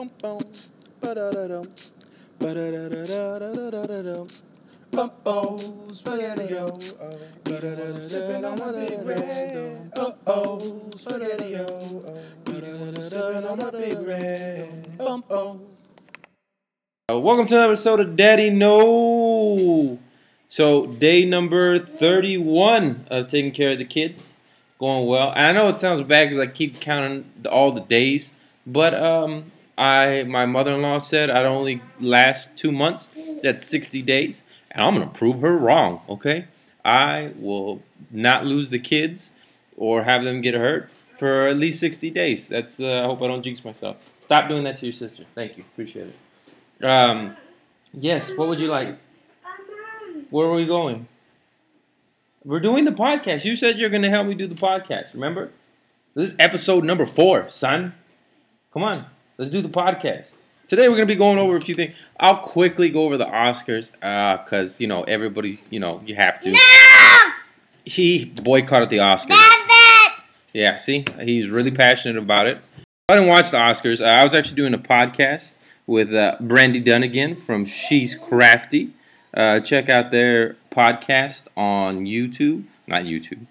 Welcome to another episode of Daddy No. So day number 31 of taking care of the kids. Going well. And I know it sounds bad because I keep counting all the days, but my mother-in-law said I'd only last 2 months. That's 60 days. And I'm going to prove her wrong, okay? I will not lose the kids or have them get hurt for at least 60 days. That's I hope I don't jinx myself. Stop doing that to your sister. Thank you. Appreciate it. Yes, what would you like? Where are we going? We're doing the podcast. You said you're going to help me do the podcast, remember? This is episode number 4, son. Come on. Let's do the podcast. Today we're going to be going over a few things. I'll quickly go over the Oscars because, everybody's, you have to. No! He boycotted the Oscars. That's it! Yeah, see? He's really passionate about it. I didn't watch the Oscars. I was actually doing a podcast with Brandy Dunnigan from She's Crafty. Check out their podcast on YouTube. Not YouTube.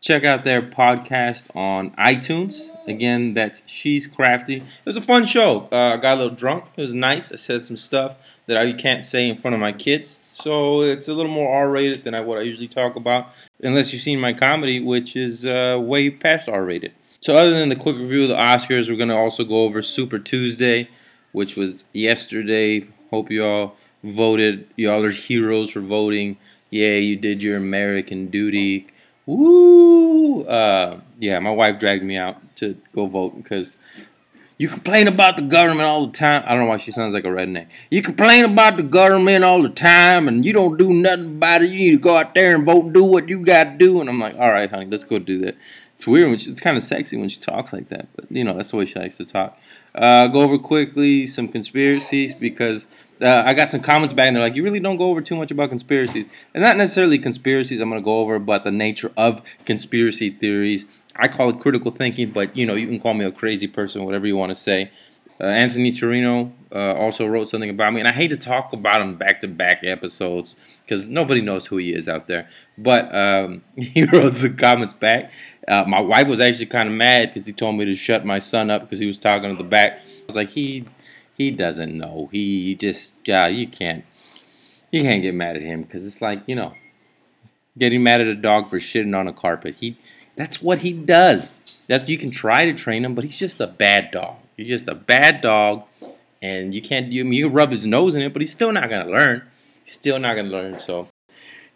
Check out their podcast on iTunes. Again, that's She's Crafty. It was a fun show. I got a little drunk. It was nice. I said some stuff that I can't say in front of my kids. So it's a little more R-rated than what I usually talk about. Unless you've seen my comedy, which is way past R-rated. So other than the quick review of the Oscars, we're going to also go over Super Tuesday, which was yesterday. Hope you all voted. Y'all are heroes for voting. Yeah, you did your American duty. Woo! Yeah, my wife dragged me out to go vote because you complain about the government all the time. I don't know why she sounds like a redneck. You complain about the government all the time and you don't do nothing about it. You need to go out there and vote and do what you got to do. And I'm like, all right, honey, let's go do that. It's weird. It's kind of sexy when she talks like that. But, that's the way she likes to talk. Go over quickly some conspiracies because I got some comments back and they're like, you really don't go over too much about conspiracies. And not necessarily conspiracies I'm going to go over, but the nature of conspiracy theories. I call it critical thinking, but, you can call me a crazy person, whatever you want to say. Anthony Torino also wrote something about me. And I hate to talk about him back-to-back episodes because nobody knows who he is out there. But he wrote some comments back. My wife was actually kind of mad because he told me to shut my son up because he was talking to the back. I was like, he doesn't know. He just, you can't get mad at him because it's like, getting mad at a dog for shitting on a carpet. That's what he does. You can try to train him, but he's just a bad dog. You're just a bad dog, and you can rub his nose in it, but he's still not going to learn. He's still not going to learn, so.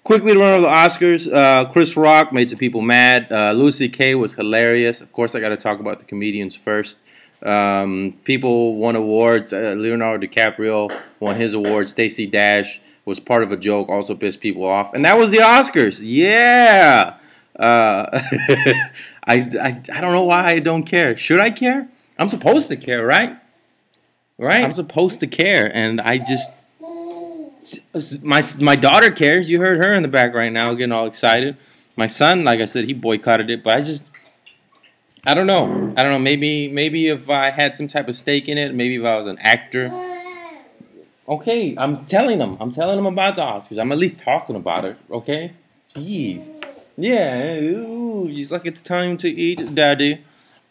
Quickly to run over the Oscars, Chris Rock made some people mad. Louis C.K. was hilarious. Of course, I got to talk about the comedians first. People won awards. Leonardo DiCaprio won his award. Stacey Dash was part of a joke, also pissed people off. And that was the Oscars. Yeah! I don't know why I don't care. Should I care? I'm supposed to care, right? Right? I'm supposed to care, and I just... My daughter cares. You heard her in the back right now getting all excited. My son, like I said, he boycotted it, but I don't know. Maybe if I had some type of stake in it, maybe if I was an actor. Okay, I'm telling him about the Oscars. I'm at least talking about it, okay? Jeez. Yeah, ooh, he's like, it's time to eat, Daddy.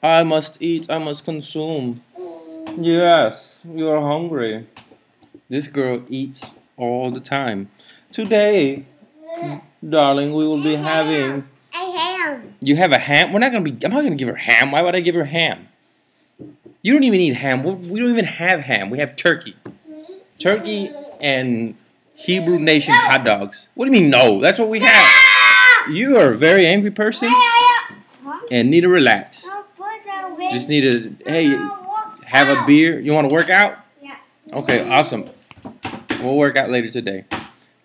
I must eat, I must consume. Yes, you are hungry. This girl eats all the time. Today, darling, we will be having a ham. You have a ham? I'm not gonna give her ham. Why would I give her ham? You don't even eat ham. We don't even have ham. We have turkey. Turkey and Hebrew Nation hot dogs. What do you mean no? That's what we have. You are a very angry person and need to relax. Just need to, have a beer. You want to work out? Yeah. Okay, awesome. We'll work out later today.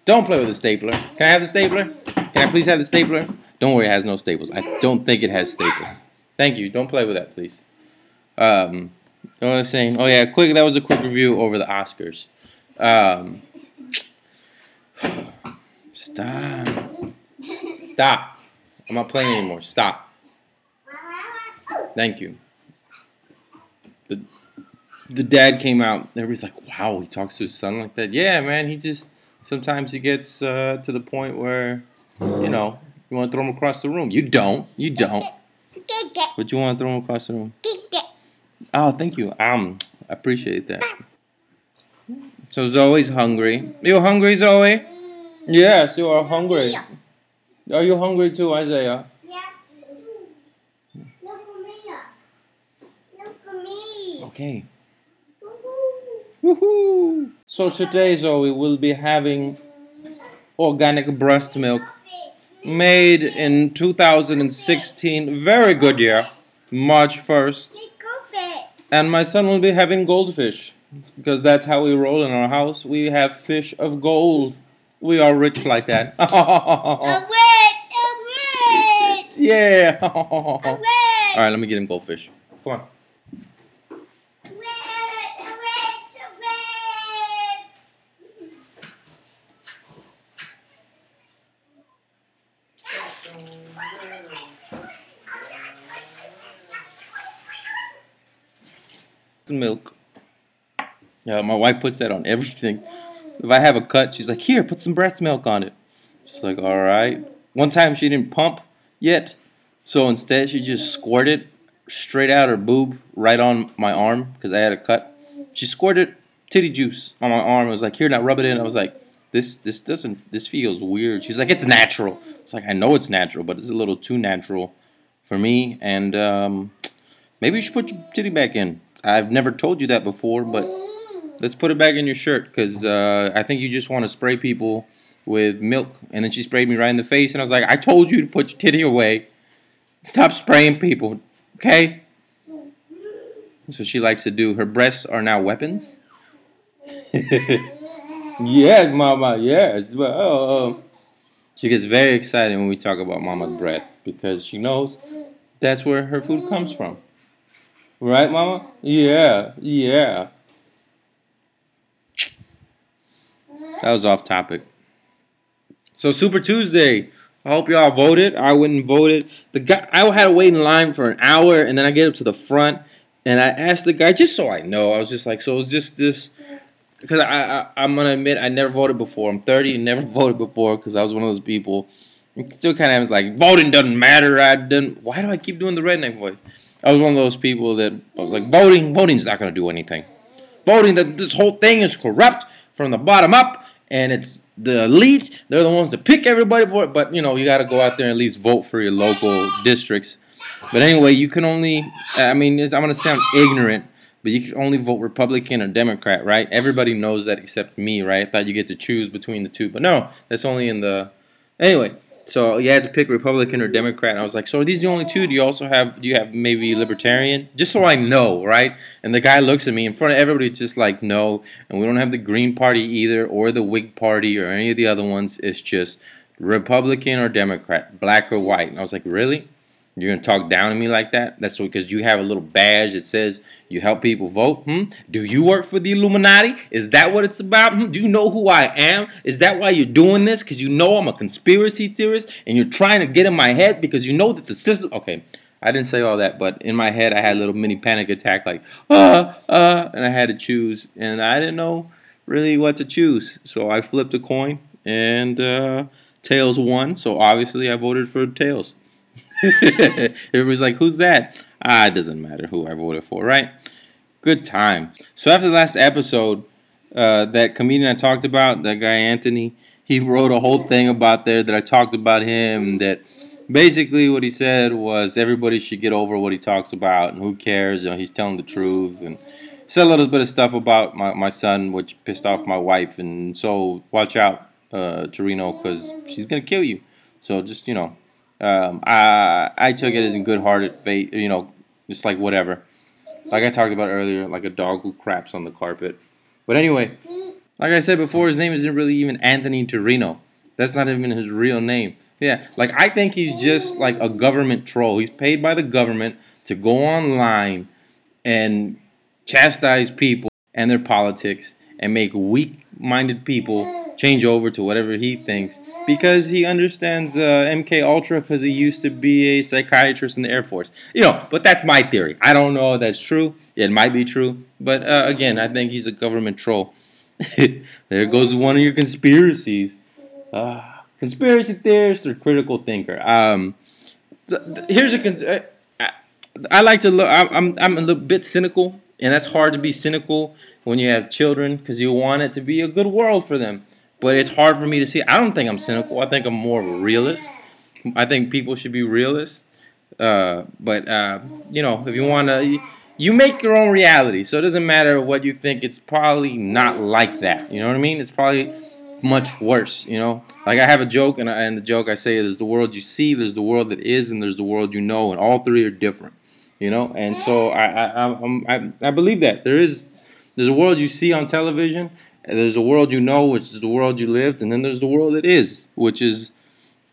Don't play with the stapler. Can I have the stapler? Can I please have the stapler? Don't worry, it has no staples. I don't think it has staples. Thank you. Don't play with that, please. What was I saying? Oh, yeah, that was a quick review over the Oscars. Stop. I'm not playing anymore. Stop. Thank you. the dad came out, and everybody's like, wow, he talks to his son like that? Yeah, man, he just, sometimes he gets to the point where, you know, you want to throw him across the room. You don't. But you want to throw him across the room. Oh, thank you. I appreciate that. So Zoe's hungry. You hungry, Zoe? Yes, you are hungry. Are you hungry too, Isaiah? Okay. Woohoo! So today, Zoe, we'll be having organic breast milk made in 2016. Very good year. March 1st. And my son will be having goldfish. Because that's how we roll in our house. We have fish of gold. We are rich like that. I'm rich! Yeah! I'm rich! Alright, let me get him goldfish. Come on. Milk. My wife puts that on everything. If I have a cut, she's like, here, put some breast milk on it. She's like, all right. One time she didn't pump yet, so instead she just squirted straight out her boob right on my arm because I had a cut. She squirted titty juice on my arm. I was like, here, now rub it in. I was like, this feels weird. She's like, it's natural. It's like, I know it's natural, but it's a little too natural for me. And maybe you should put your titty back in. I've never told you that before, but let's put it back in your shirt because I think you just want to spray people with milk. And then she sprayed me right in the face, and I was like, I told you to put your titty away. Stop spraying people, okay? That's what she likes to do. Her breasts are now weapons. Yes, Mama, yes. Well, she gets very excited when we talk about Mama's breasts because she knows that's where her food comes from. Right, Mama? Yeah, yeah. That was off topic. So Super Tuesday. I hope y'all voted. I went and voted. The guy, I had to wait in line for an hour, and then I get up to the front, and I asked the guy, just so I know. I was just like, so it was just this. Because I'm going to admit, I never voted before. I'm 30 and never voted before because I was one of those people. It still kind of was like, voting doesn't matter. Why do I keep doing the redneck voice? I was one of those people that was like, voting's not going to do anything. Voting, this whole thing is corrupt from the bottom up, and it's the elite. They're the ones that pick everybody for it. But, you know, you got to go out there and at least vote for your local districts. But anyway, you can only, I'm going to sound ignorant, but you can only vote Republican or Democrat, right? Everybody knows that except me, right? I thought you get to choose between the two, but no, that's only in the, anyway. So you had to pick Republican or Democrat, and I was like, so are these the only two? Do you have maybe Libertarian? Just so I know, right? And the guy looks at me in front of everybody, just like, no, and we don't have the Green Party either, or the Whig Party, or any of the other ones. It's just Republican or Democrat, black or white. And I was like, really? You're going to talk down to me like that? That's because you have a little badge that says you help people vote? Do you work for the Illuminati? Is that what it's about? Do you know who I am? Is that why you're doing this? Because you know I'm a conspiracy theorist and you're trying to get in my head because you know that the system... Okay, I didn't say all that, but in my head I had a little mini panic attack like, and I had to choose. And I didn't know really what to choose. So I flipped a coin and Tails won. So obviously I voted for Tails. Everybody's like, who's that? It doesn't matter who I voted for, right? Good time. So after the last episode, that comedian I talked about, that guy Anthony, he wrote a whole thing about there that I talked about him, that basically what he said was everybody should get over what he talks about and who cares, you know, he's telling the truth, and said a little bit of stuff about my son, which pissed off my wife, and so watch out, Torino, because she's going to kill you. So just, you know. I took it as in good-hearted faith, you know, just like whatever. Like I talked about earlier, like a dog who craps on the carpet. But anyway, like I said before, his name isn't really even Anthony Torino. That's not even his real name. Yeah, like I think he's just like a government troll. He's paid by the government to go online and chastise people and their politics and make weak-minded people change over to whatever he thinks, because he understands MK Ultra because he used to be a psychiatrist in the Air Force. You know, but that's my theory. I don't know if that's true. It might be true. But again, I think he's a government troll. There goes one of your conspiracies. Conspiracy theorist or critical thinker? Here's a... I like to look... I'm a little bit cynical, and that's hard to be cynical when you have children because you want it to be a good world for them. But it's hard for me to see. I don't think I'm cynical. I think I'm more of a realist. I think people should be realists. But you know, if you want to... You make your own reality, so it doesn't matter what you think. It's probably not like that. You know what I mean? It's probably much worse, you know? Like, I have a joke, and the joke I say is, there's the world you see, there's the world that is, and there's the world you know, and all three are different, you know? And so I believe that. There's a world you see on television, and there's a world you know, which is the world you lived, and then there's the world that is, which is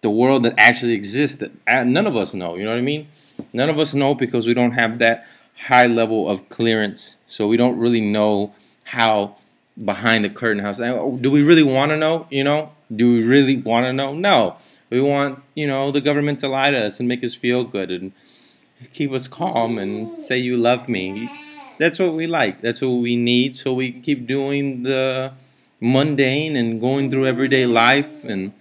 the world that actually exists that none of us know, you know what I mean? None of us know because we don't have that high level of clearance, so we don't really know how behind the curtain house. Do we really want to know? You know, do we really want to know? No, we want, you know, the government to lie to us and make us feel good and keep us calm and say you love me. That's what we like. That's what we need. So we keep doing the mundane and going through everyday life and,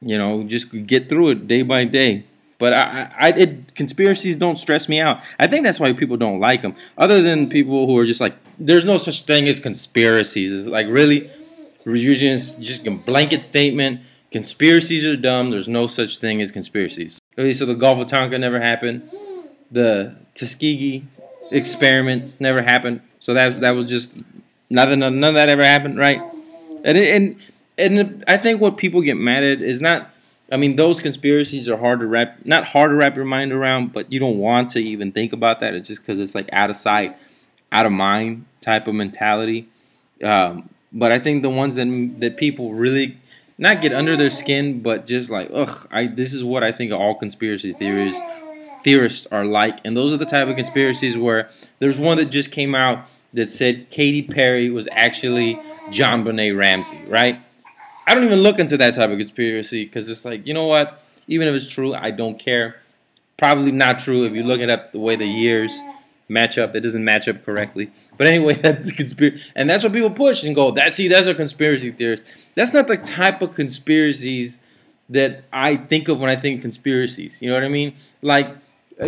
you know, just get through it day by day. But conspiracies don't stress me out. I think that's why people don't like them. Other than people who are just like, there's no such thing as conspiracies. It's like, really, usually it's just a blanket statement. Conspiracies are dumb. There's no such thing as conspiracies. Okay, so the Gulf of Tonkin never happened. The Tuskegee experiments never happened. So that was just none of that ever happened, right? And I think what people get mad at is not. I mean, those conspiracies are hard to wrap your mind around, but you don't want to even think about that. It's just because it's like out of sight, out of mind type of mentality. But I think the ones that people really not get under their skin, but just like, ugh, this is what I think all conspiracy theorists are like. And those are the type of conspiracies where there's one that just came out that said Katy Perry was actually JonBenet Ramsey, right? I don't even look into that type of conspiracy because it's like, you know what? Even if it's true, I don't care. Probably not true if you look it up the way the years match up. It doesn't match up correctly. But anyway, that's the conspiracy. And that's what people push and go, that's a conspiracy theorist. That's not the type of conspiracies that I think of when I think conspiracies. You know what I mean? Like,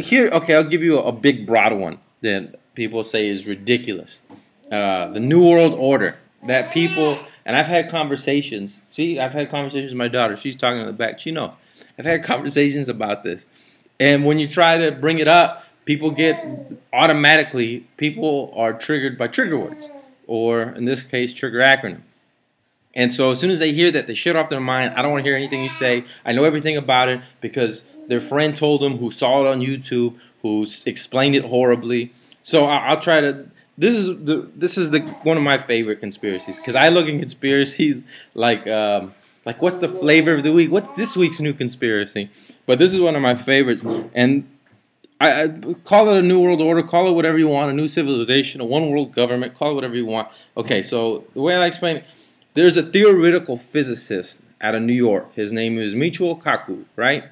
here, okay, I'll give you a big broad one that people say is ridiculous. The New World Order. That people... And I've had conversations. See, I've had conversations with my daughter. She's talking in the back. She knows. I've had conversations about this. And when you try to bring it up, people are triggered by trigger words. Or, in this case, trigger acronym. And so as soon as they hear that, they shut off their mind. I don't want to hear anything you say. I know everything about it because their friend told them, who saw it on YouTube, who explained it horribly. So I'll try to... This is one of my favorite conspiracies because I look at conspiracies like what's the flavor of the week? What's this week's new conspiracy? But this is one of my favorites, and I call it a new world order, call it whatever you want, a new civilization, a one world government, call it whatever you want. Okay, so the way I explain it, there's a theoretical physicist out of New York. His name is Michio Kaku, right?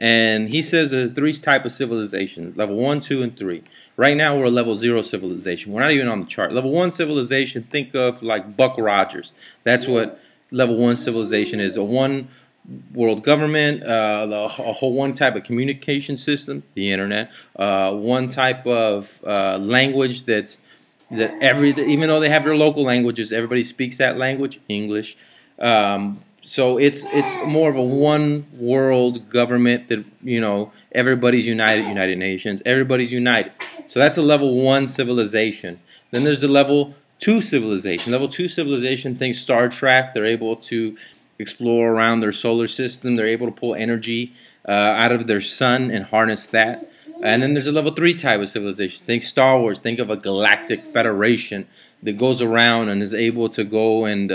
And he says there are three types of civilizations, level 1, 2, and 3. Right now, we're a level 0 civilization. We're not even on the chart. Level 1 civilization, think of like Buck Rogers. That's what level 1 civilization is, a one-world government, a whole one type of communication system, the internet, one type of language even though they have their local languages, everybody speaks that language, English. So it's more of a one-world government that, you know, everybody's United Nations. Everybody's united. So that's a level 1 civilization. Then there's the level 2 civilization. Level 2 civilization thinks Star Trek. They're able to explore around their solar system. They're able to pull energy out of their sun and harness that. And then there's a level 3 type of civilization. Think Star Wars. Think of a galactic federation that goes around and is able to go and...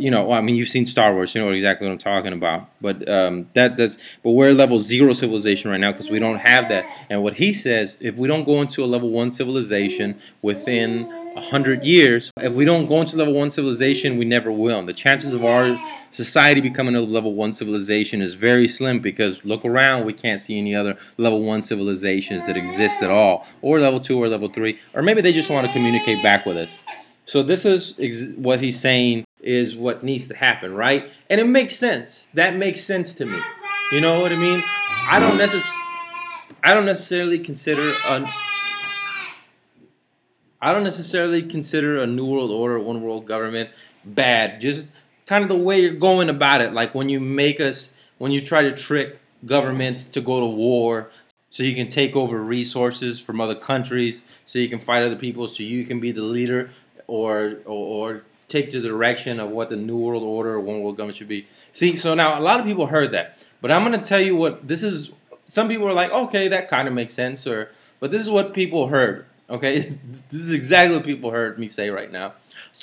you know, I mean, you've seen Star Wars. You know exactly what I'm talking about. But but we're level 0 civilization right now because we don't have that. And what he says, if we don't go into a level 1 civilization within 100 years, if we don't go into level one civilization, we never will. And the chances of our society becoming a level one civilization is very slim, because look around, we can't see any other level one civilizations that exist at all, or level two or level three, or maybe they just want to communicate back with us. So this is what he's saying is what needs to happen, right? And it makes sense. That makes sense to me. You know what I mean? I don't necessarily consider a New World Order, one world government bad. Just kind of the way you're going about it. Like when you try to trick governments to go to war so you can take over resources from other countries, so you can fight other people, so you can be the leader or take the direction of what the New World Order or one world government should be. See, so now a lot of people heard that. But I'm going to tell you what this is. Some people are like, okay, that kind of makes sense. But this is what people heard. Okay, this is exactly what people heard me say right now.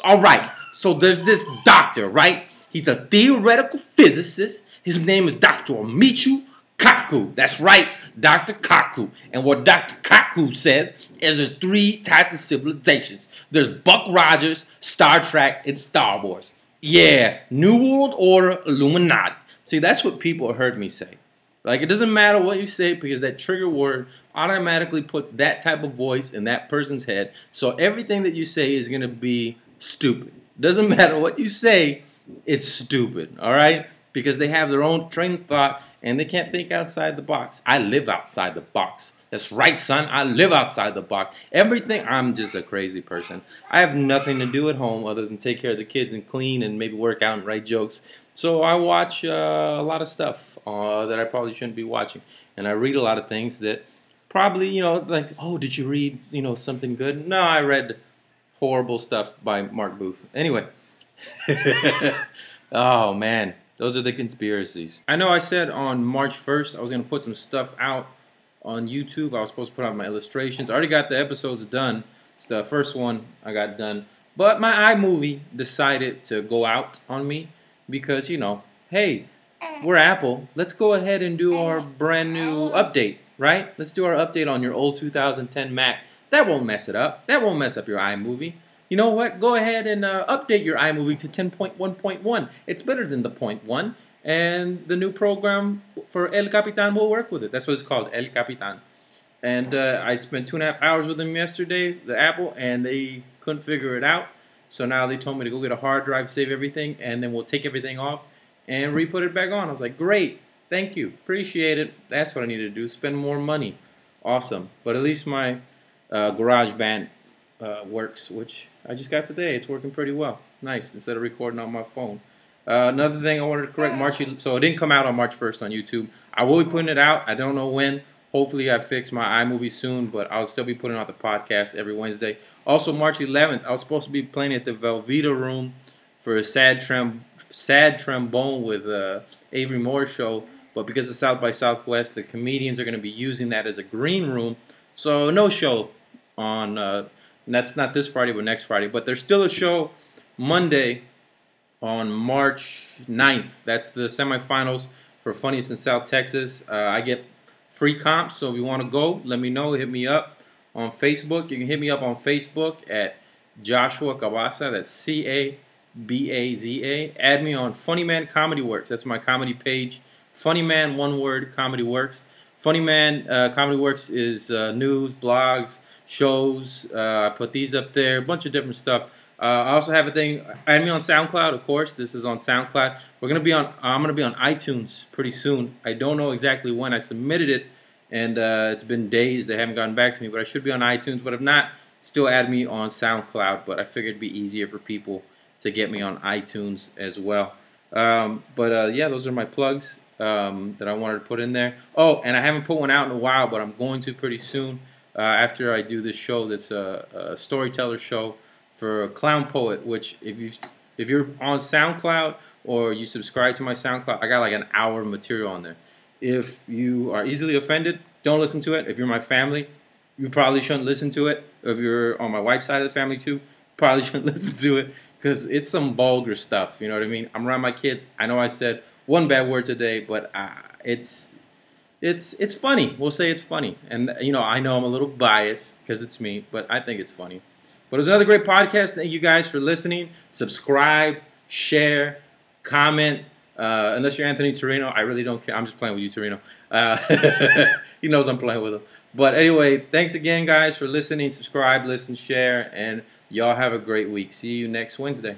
All right, so there's this doctor, right? He's a theoretical physicist. His name is Dr. Michio Kaku. That's right, Dr. Kaku. And what Dr. Kaku says is there's three types of civilizations. There's Buck Rogers, Star Trek, and Star Wars. Yeah, New World Order, Illuminati. See, that's what people heard me say. Like, it doesn't matter what you say, because that trigger word automatically puts that type of voice in that person's head. So everything that you say is going to be stupid. Doesn't matter what you say, it's stupid, all right? Because they have their own train of thought, and they can't think outside the box. I live outside the box. That's right, son. I live outside the box. Everything. I'm just a crazy person. I have nothing to do at home other than take care of the kids and clean and maybe work out and write jokes. So I watch a lot of stuff that I probably shouldn't be watching. And I read a lot of things that probably, you know, like, oh, did you read, you know, something good? No, I read horrible stuff by Mark Booth. Anyway. Oh, man. Those are the conspiracies. I know I said on March 1st I was going to put some stuff out on YouTube. I was supposed to put out my illustrations. I already got the episodes done. It's the first one I got done. But my iMovie decided to go out on me. Because, you know, hey, we're Apple. Let's go ahead and do our brand new update, right? Let's do our update on your old 2010 Mac. That won't mess it up. That won't mess up your iMovie. You know what? Go ahead and update your iMovie to 10.1.1. It's better than the 0.1. And the new program for El Capitan will work with it. That's what it's called, El Capitan. And I spent 2.5 hours with them yesterday, the Apple, and they couldn't figure it out. So now they told me to go get a hard drive, save everything, and then we'll take everything off and re-put it back on. I was like, great, thank you, appreciate it. That's what I need to do, spend more money. Awesome. But at least my GarageBand works, which I just got today. It's working pretty well. Nice, instead of recording on my phone. Another thing I wanted to correct, so it didn't come out on March 1st on YouTube. I will be putting it out. I don't know when. Hopefully I fix my iMovie soon, but I'll still be putting out the podcast every Wednesday. Also, March 11th, I was supposed to be playing at the Velveeta Room for a sad trombone with Avery Moore's show, but because of South by Southwest, the comedians are going to be using that as a green room, so no show on, and that's not this Friday, but next Friday. But there's still a show Monday on March 9th. That's the semifinals for Funniest in South Texas. I get free comps, so if you want to go, let me know. Hit me up on Facebook. You can hit me up on Facebook at Joshua Cabaza. That's C-A-B-A-Z-A. Add me on Funny Man Comedy Works. That's my comedy page. Funny Man, one word, Comedy Works. Funny Man Comedy Works is news, blogs, shows. I put these up there, a bunch of different stuff. I also have a thing. Add me on SoundCloud, of course. This is on SoundCloud. I'm gonna be on iTunes pretty soon. I don't know exactly when. I submitted it, and it's been days. They haven't gotten back to me, but I should be on iTunes. But if not, still add me on SoundCloud. But I figured it'd be easier for people to get me on iTunes as well. Yeah, those are my plugs that I wanted to put in there. Oh, and I haven't put one out in a while, but I'm going to pretty soon after I do this show. That's a storyteller show for Clown Poet, which if you're on SoundCloud or you subscribe to my SoundCloud, I got like an hour of material on there. If you are easily offended, don't listen to it. If you're my family, you probably shouldn't listen to it. If you're on my wife's side of the family too, probably shouldn't listen to it, because it's some vulgar stuff. You know what I mean? I'm around my kids. I know I said one bad word today, but it's funny. We'll say it's funny. And you know, I know I'm a little biased because it's me, but I think it's funny. But it was another great podcast. Thank you guys for listening. Subscribe, share, comment. Unless you're Anthony Torino, I really don't care. I'm just playing with you, Torino. He knows I'm playing with him. But anyway, thanks again, guys, for listening. Subscribe, listen, share, and y'all have a great week. See you next Wednesday.